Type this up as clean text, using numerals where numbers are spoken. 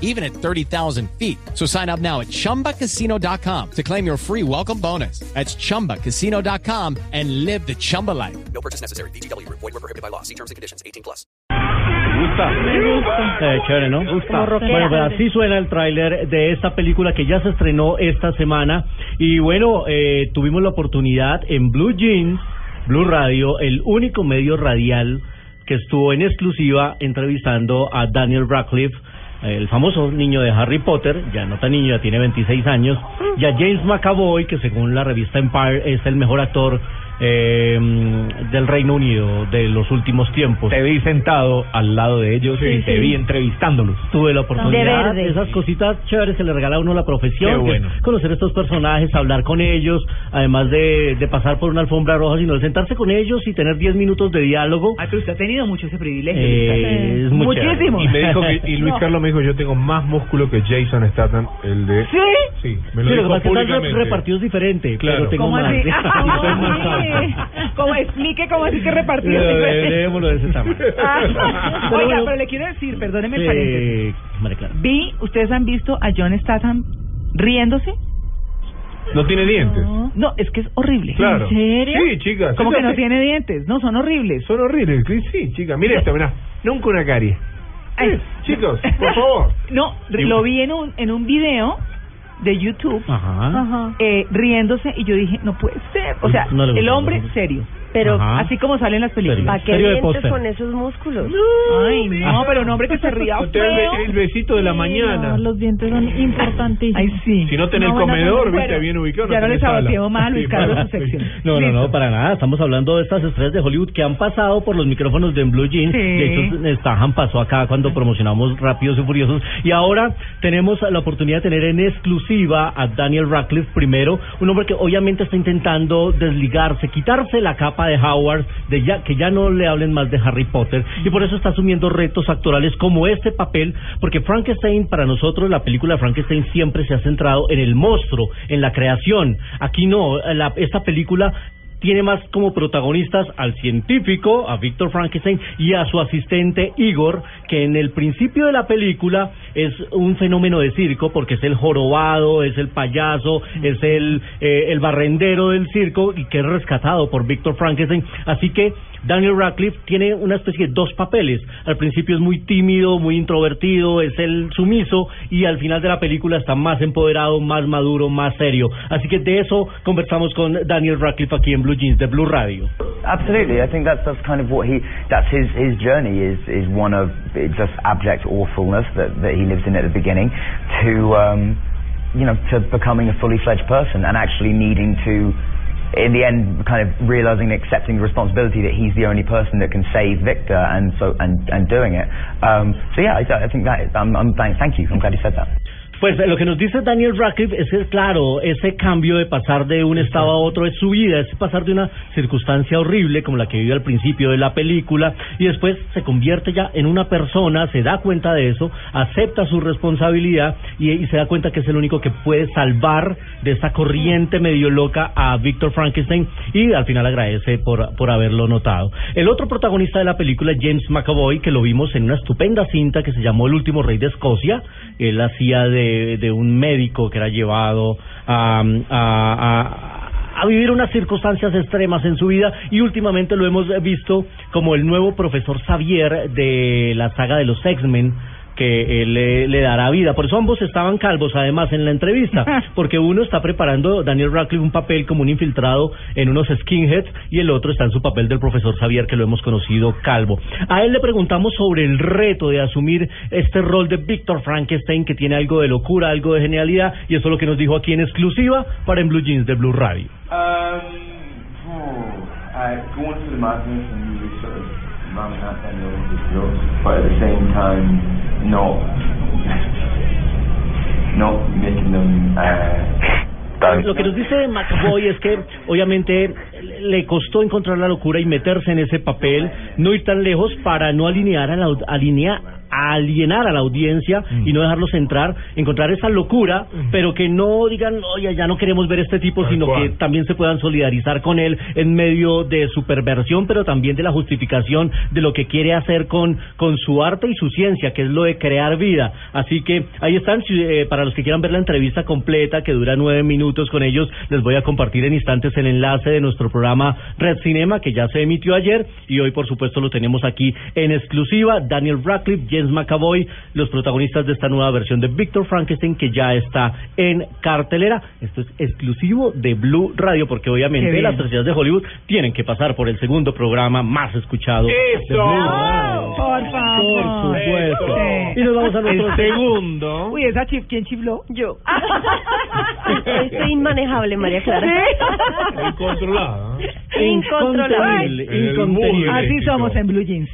even at 30,000 feet. So sign up now at chumbacasino.com to claim your free welcome bonus. That's chumbacasino.com and live the Chumba life. No purchase necessary. VGW. Void where prohibited by law. See terms and conditions. 18+. Me gusta. Chévere, ¿no? Bueno, pues así suena el tráiler de esta película que ya se estrenó esta semana. Y bueno, tuvimos la oportunidad en Blue Jeans, Blue Radio, el único medio radial que estuvo en exclusiva entrevistando a Daniel Radcliffe, el famoso niño de Harry Potter, ya no tan niño, ya tiene 26 años, y a James McAvoy, que según la revista Empire es el mejor actor del Reino Unido de los últimos tiempos. Te vi sentado al lado de ellos, sí, y te vi entrevistándolos. Tuve la oportunidad, esas cositas chéveres se le regala a uno la profesión. Qué bueno. Conocer estos personajes, hablar con ellos, además de pasar por una alfombra roja, sino de sentarse con ellos y tener 10 minutos de diálogo. Pero usted ha tenido mucho ese privilegio. Es muchísimo. Y me dijo que, y Luis Carlos me dijo, yo tengo más músculo que Jason Statham, el de... ¿Sí? Sí, me lo dijo públicamente. Están repartidos diferentes, claro. Pero tengo más. Como explique cómo así que repartir. Dejémoslo de ese tamaño. Oiga, pero le quiero decir, perdóneme el paréntesis. ¿Ustedes han visto a John Statham riéndose? No tiene dientes. No, es que es horrible. Claro. ¿En serio? Sí, chicas. ¿Cómo que no tiene dientes? No, son horribles. Son horribles, sí, chicas. Mire esto, mirá. Nunca una carie. Ay. Chicos, por favor. No, lo vi en un video de YouTube, riéndose, y yo dije, no puede ser, o sea, no, el hombre serio, pero así como salen las películas. ¿Para qué dientes con esos músculos? No, ay, no, pero un hombre que se ría feo. El besito de la mañana. No, los dientes son importantísimos. Ay, sí. Si no tenés el comedor, viste, bien ubicado. Ya no les abasteo más a Luis Carlos su sección. No, para nada. Estamos hablando de estas estrellas de Hollywood que han pasado por los micrófonos de Blue Jeans. De hecho, Statham pasó acá cuando promocionamos Rápidos y Furiosos. Y ahora tenemos la oportunidad de tener en exclusiva a Daniel Radcliffe primero, un hombre que obviamente está intentando desligarse, quitarse la capa de Howard, que ya no le hablen más de Harry Potter, y por eso está asumiendo retos actorales como este papel, porque Frankenstein, para nosotros, la película de Frankenstein siempre se ha centrado en el monstruo, en la creación. Aquí no, esta película tiene más como protagonistas al científico, a Víctor Frankenstein, y a su asistente Igor, que en el principio de la película es un fenómeno de circo, porque es el jorobado, es el payaso, es el barrendero del circo, y que es rescatado por Víctor Frankenstein. Así que Daniel Radcliffe tiene una especie de dos papeles. Al principio es muy tímido, muy introvertido, es el sumiso, y al final de la película está más empoderado, más maduro, más serio. Así que de eso conversamos con Daniel Radcliffe aquí en Blue Jeans de Blue Radio. Absolutely, I think that's kind of what that's his journey is one of just abject awfulness that he lives in at the beginning to to becoming a fully fledged person and actually needing to, in the end, kind of realizing and accepting the responsibility that he's the only person that can save Victor, and doing it. I think that I'm thank you. I'm glad you said that. Pues lo que nos dice Daniel Radcliffe es que, claro, ese cambio de pasar de un estado a otro es su vida, es pasar de una circunstancia horrible como la que vive al principio de la película, y después se convierte ya en una persona, se da cuenta de eso, acepta su responsabilidad y se da cuenta que es el único que puede salvar de esta corriente medio loca a Víctor Frankenstein, y al final agradece por haberlo notado. El otro protagonista de la película, James McAvoy, que lo vimos en una estupenda cinta que se llamó El Último Rey de Escocia. Él hacía de un médico que era llevado a vivir unas circunstancias extremas en su vida, y últimamente lo hemos visto como el nuevo profesor Xavier de la saga de los X-Men, que le dará vida. Por eso ambos estaban calvos, además, en la entrevista, porque uno está preparando, Daniel Radcliffe, un papel como un infiltrado en unos skinheads, y el otro está en su papel del profesor Xavier, que lo hemos conocido calvo. A él le preguntamos sobre el reto de asumir este rol de Víctor Frankenstein, que tiene algo de locura, algo de genialidad, y eso es lo que nos dijo aquí en exclusiva para En Blue Jeans de Blue Radio. Not making them Dani. Lo que nos dice McAvoy es que obviamente le costó encontrar la locura y meterse en ese papel, no ir tan lejos para no alienar a la audiencia y no dejarlos entrar, encontrar esa locura, pero que no digan, oye, ya no queremos ver este tipo, sino que también se puedan solidarizar con él en medio de su perversión, pero también de la justificación de lo que quiere hacer con su arte y su ciencia, que es lo de crear vida. Así que ahí están, para los que quieran ver la entrevista completa, que dura 9 minutos con ellos, les voy a compartir en instantes el enlace de nuestro programa Red Cinema, que ya se emitió ayer, y hoy, por supuesto, lo tenemos aquí en exclusiva. Daniel Radcliffe, McAvoy, los protagonistas de esta nueva versión de Víctor Frankenstein, que ya está en cartelera. Esto es exclusivo de Blue Radio, porque obviamente las estrellas de Hollywood tienen que pasar por el segundo programa más escuchado. ¡Eso! ¡Oh! Por favor. Por supuesto. Eso. Y nos vamos a nuestro segundo. Uy, esa chif, ¿quién chifló? Yo. Estoy inmanejable, María Clara. Incontrolada. Incontrolable. Incontrolable. Así somos en Blue Jeans.